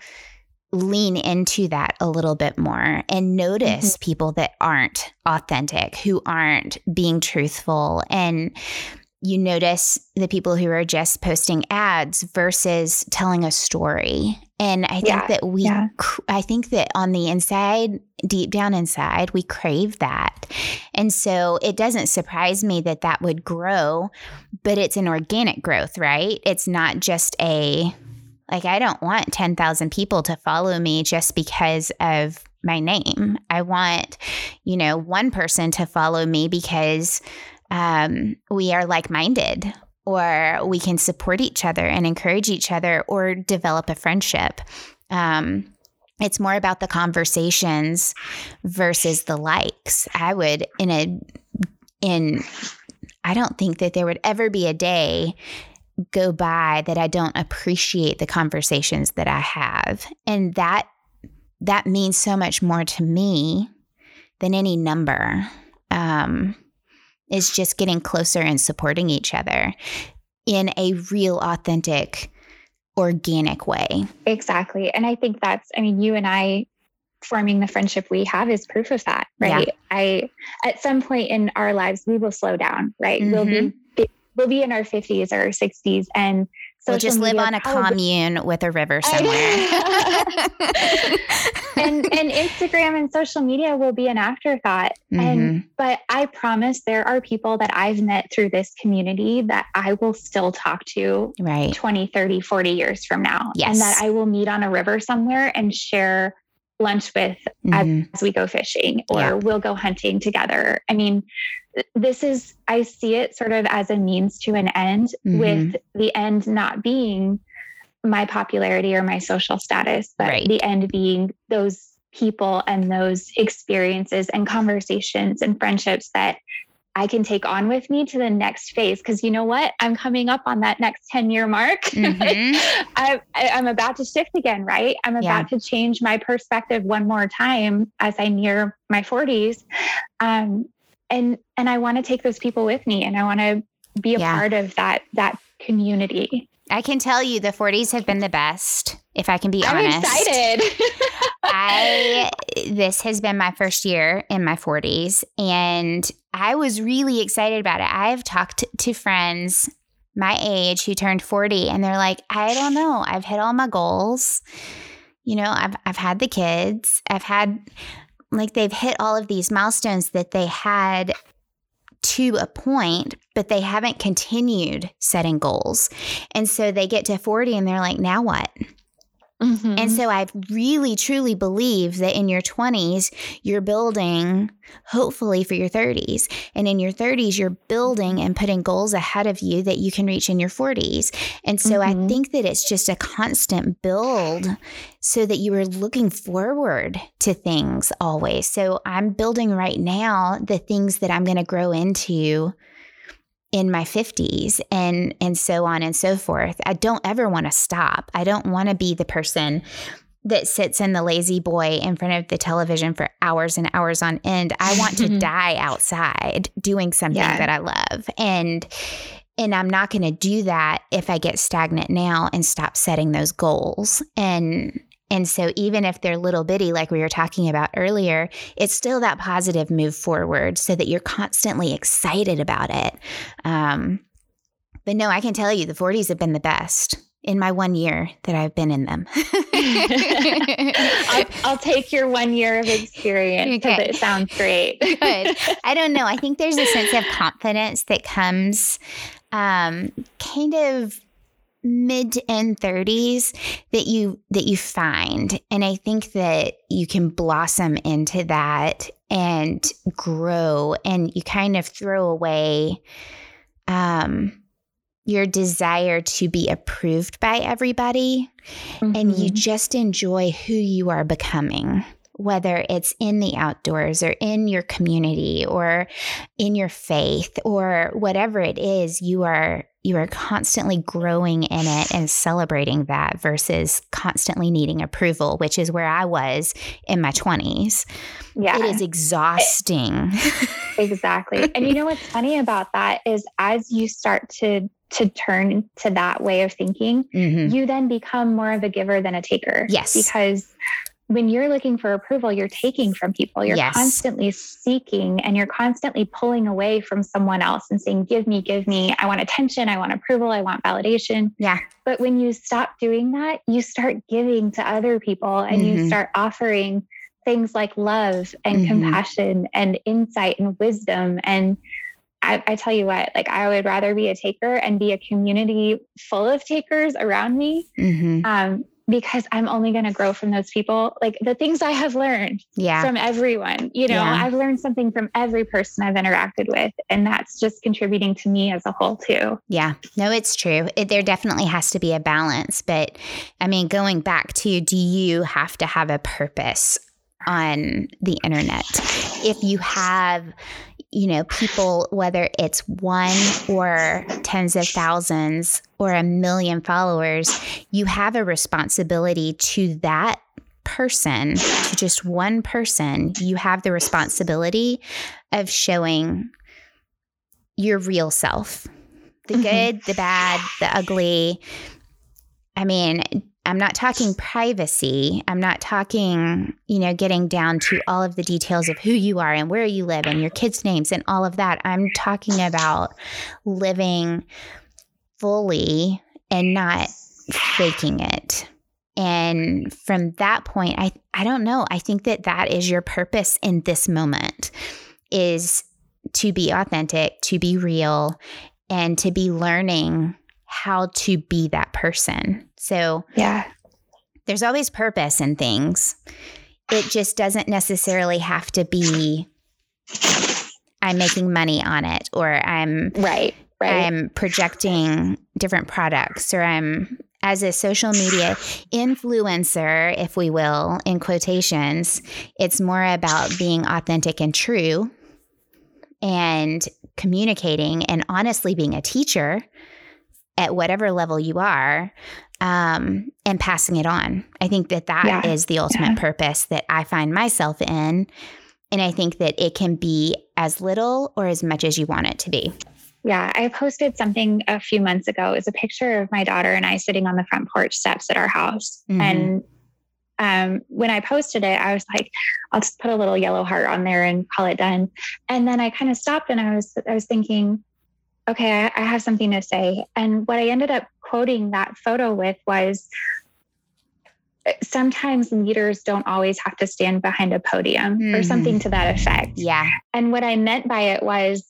lean into that a little bit more and notice people that aren't authentic, who aren't being truthful. And you notice the people who are just posting ads versus telling a story. And I think that I think that on the inside, deep down inside, we crave that. And so it doesn't surprise me that would grow, but it's an organic growth, right? It's not just I don't want 10,000 people to follow me just because of my name. I want, one person to follow me because we are like-minded, or we can support each other and encourage each other, or develop a friendship. It's more about the conversations versus the likes. I don't think that there would ever be a day go by that I don't appreciate the conversations that I have. And that means so much more to me than any number. It's just getting closer and supporting each other in a real, authentic, organic way. Exactly. And I think that's, I mean, you and I forming the friendship we have is proof of that, right? Yeah. At some point in our lives, we will slow down, right? Mm-hmm. We'll be in our 50s or 60s, and we'll just live on a commune with a river somewhere. and Instagram and social media will be an afterthought. Mm-hmm. But I promise there are people that I've met through this community that I will still talk to, right, 20, 30, 40 years from now. Yes. And that I will meet on a river somewhere and share lunch with, mm-hmm, as we go fishing, or yeah, we'll go hunting together. I mean, I see it sort of as a means to an end, mm-hmm, with the end not being my popularity or my social status, but right, the end being those people and those experiences and conversations and friendships that I can take on with me to the next phase. Because you know what? I'm coming up on that next 10-year mark. Mm-hmm. I'm about to shift again, right? I'm about to change my perspective one more time as I near my 40s. And I want to take those people with me, and I want to be a part of that community. I can tell you the 40s have been the best, if I can be honest. I'm excited. This has been my first year in my 40s, and I was really excited about it. I've talked to friends my age who turned 40, and they're like, I don't know. I've hit all my goals. You know, I've had the kids. I've had, like, they've hit all of these milestones that they had to a point, but they haven't continued setting goals. And so they get to 40 and they're like, now what? Mm-hmm. And so I really, truly believe that in your 20s, you're building, hopefully, for your 30s. And in your 30s, you're building and putting goals ahead of you that you can reach in your 40s. And so, mm-hmm, I think that it's just a constant build so that you are looking forward to things always. So I'm building right now the things that I'm going to grow into in my 50s, and so on and so forth. I don't ever want to stop. I don't want to be the person that sits in the lazy boy in front of the television for hours and hours on end. I want to die outside doing something that I love. And I'm not going to do that if I get stagnant now and stop setting those goals. And so even if they're little bitty, like we were talking about earlier, it's still that positive move forward so that you're constantly excited about it. But no, I can tell you the 40s have been the best in my 1 year that I've been in them. I'll take your 1 year of experience because it sounds great. Good. I don't know. I think there's a sense of confidence that comes kind of mid to end 30s that you find. And I think that you can blossom into that and grow, and you kind of throw away your desire to be approved by everybody, mm-hmm, and you just enjoy who you are becoming, whether it's in the outdoors or in your community or in your faith or whatever it is. You are constantly growing in it and celebrating that versus constantly needing approval, which is where I was in my 20s. Yeah. It is exhausting. Exactly. And you know what's funny about that is as you start to turn to that way of thinking, mm-hmm, you then become more of a giver than a taker. Yes. Because when you're looking for approval, you're taking from people. You're constantly seeking, and you're constantly pulling away from someone else and saying, give me, give me. I want attention. I want approval. I want validation. Yeah. But when you stop doing that, you start giving to other people, and mm-hmm, you start offering things like love and mm-hmm, compassion and insight and wisdom. And I tell you what, like, I would rather be a taker and be a community full of takers around me. Mm-hmm. Because I'm only going to grow from those people. Like, the things I have learned from everyone, you know, I've learned something from every person I've interacted with, and that's just contributing to me as a whole too. Yeah, no, it's true. There definitely has to be a balance, but I mean, going back to, do you have to have a purpose on the internet. If you have, you know, people, whether it's one or tens of thousands or 1 million followers, you have a responsibility to that person, to just one person. You have the responsibility of showing your real self, the good, the bad, the ugly. I mean, I'm not talking privacy. I'm not talking, you know, getting down to all of the details of who you are and where you live and your kids' names and all of that. I'm talking about living fully and not faking it. And from that point, I don't know. I think that that is your purpose in this moment, is to be authentic, to be real, and to be learning how to be that person. So yeah, there's always purpose in things. It just doesn't necessarily have to be, I'm making money on it, or I'm I'm projecting different products, or I'm, as a social media influencer, if we will, in quotations. It's more about being authentic and true and communicating and honestly being a teacher at whatever level you are, and passing it on. I think that that is the ultimate purpose that I find myself in. And I think that it can be as little or as much as you want it to be. Yeah, I posted something a few months ago. It was a picture of my daughter and I sitting on the front porch steps at our house. Mm-hmm. And when I posted it, I was like, I'll just put a little yellow heart on there and call it done. And then I kind of stopped and I was thinking, okay, I have something to say. And what I ended up quoting that photo with was, sometimes leaders don't always have to stand behind a podium, mm-hmm. or something to that effect. Yeah. And what I meant by it was,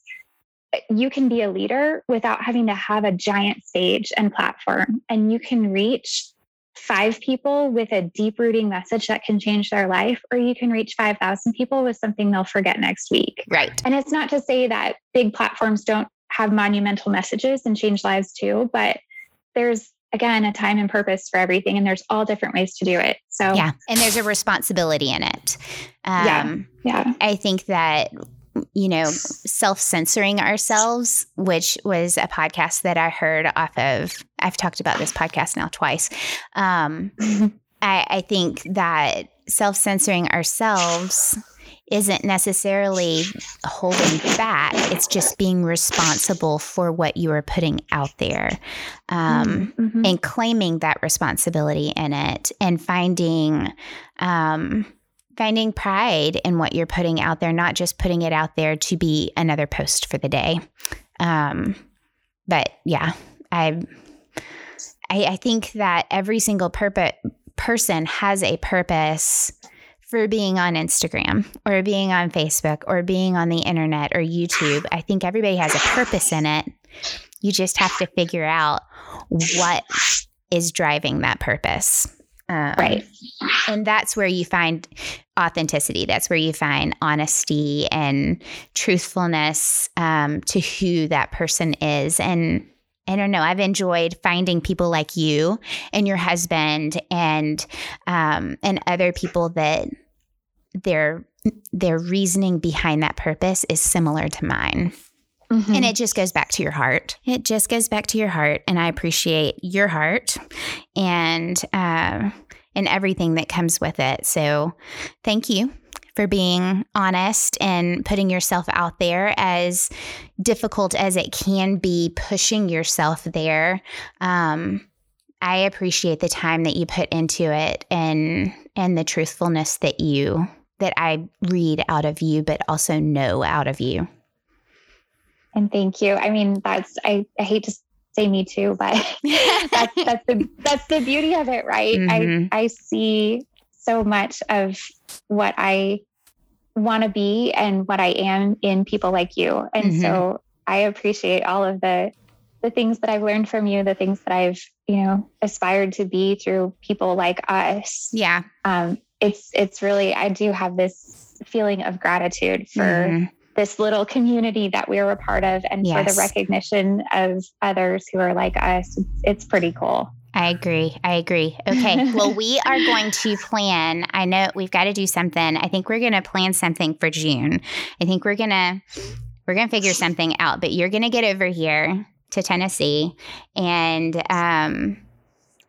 you can be a leader without having to have a giant stage and platform, and you can reach 5 people with a deep rooting message that can change their life, or you can reach 5,000 people with something they'll forget next week. Right. And it's not to say that big platforms don't have monumental messages and change lives too, but there's, again, a time and purpose for everything, and there's all different ways to do it. So yeah. And there's a responsibility in it. Yeah. I think that, you know, self-censoring ourselves, which was a podcast that I heard off of, I've talked about this podcast now twice. I think that self-censoring ourselves isn't necessarily holding back. It's just being responsible for what you are putting out there, and claiming that responsibility in it, and finding pride in what you're putting out there, not just putting it out there to be another post for the day. But yeah, I think that every single person has a purpose for being on Instagram or being on Facebook or being on the internet or YouTube. I think everybody has a purpose in it. You just have to figure out what is driving that purpose. Right. And that's where you find authenticity. That's where you find honesty and truthfulness to who that person is. And I don't know, I've enjoyed finding people like you and your husband and other people that their reasoning behind that purpose is similar to mine. Mm-hmm. And it just goes back to your heart. It just goes back to your heart. And I appreciate your heart and everything that comes with it. So thank you for being honest and putting yourself out there, as difficult as it can be, pushing yourself there. I appreciate the time that you put into it and the truthfulness that I read out of you, but also know out of you. And thank you. I mean, that's, I hate to say me too, but that's the beauty of it, right? Mm-hmm. I see so much of what I want to be and what I am in people like you. And so I appreciate all of the things that I've learned from you, the things that I've, you know, aspired to be through people like us. Yeah. It's really, I do have this feeling of gratitude for this little community that we're a part of, and for the recognition of others who are like us. It's pretty cool. I agree. Okay. Well, we are going to plan. I know we've got to do something. I think we're going to plan something for June. I think we're going to figure something out, but you're going to get over here to Tennessee. And,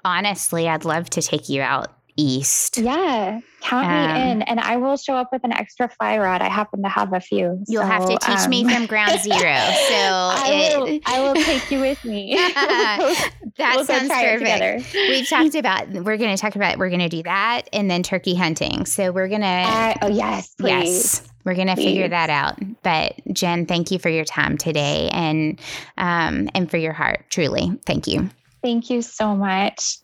honestly, I'd love to take you out east. Yeah. Count me in, and I will show up with an extra fly rod. I happen to have a few. You'll have to teach me from ground zero. So I will take you with me. We'll sounds perfect. We've talked about, we're going to do that. And then turkey hunting. So we're going to, oh yes, please. Yes, we're going to figure that out. But Jen, thank you for your time today and for your heart. Truly. Thank you. Thank you so much.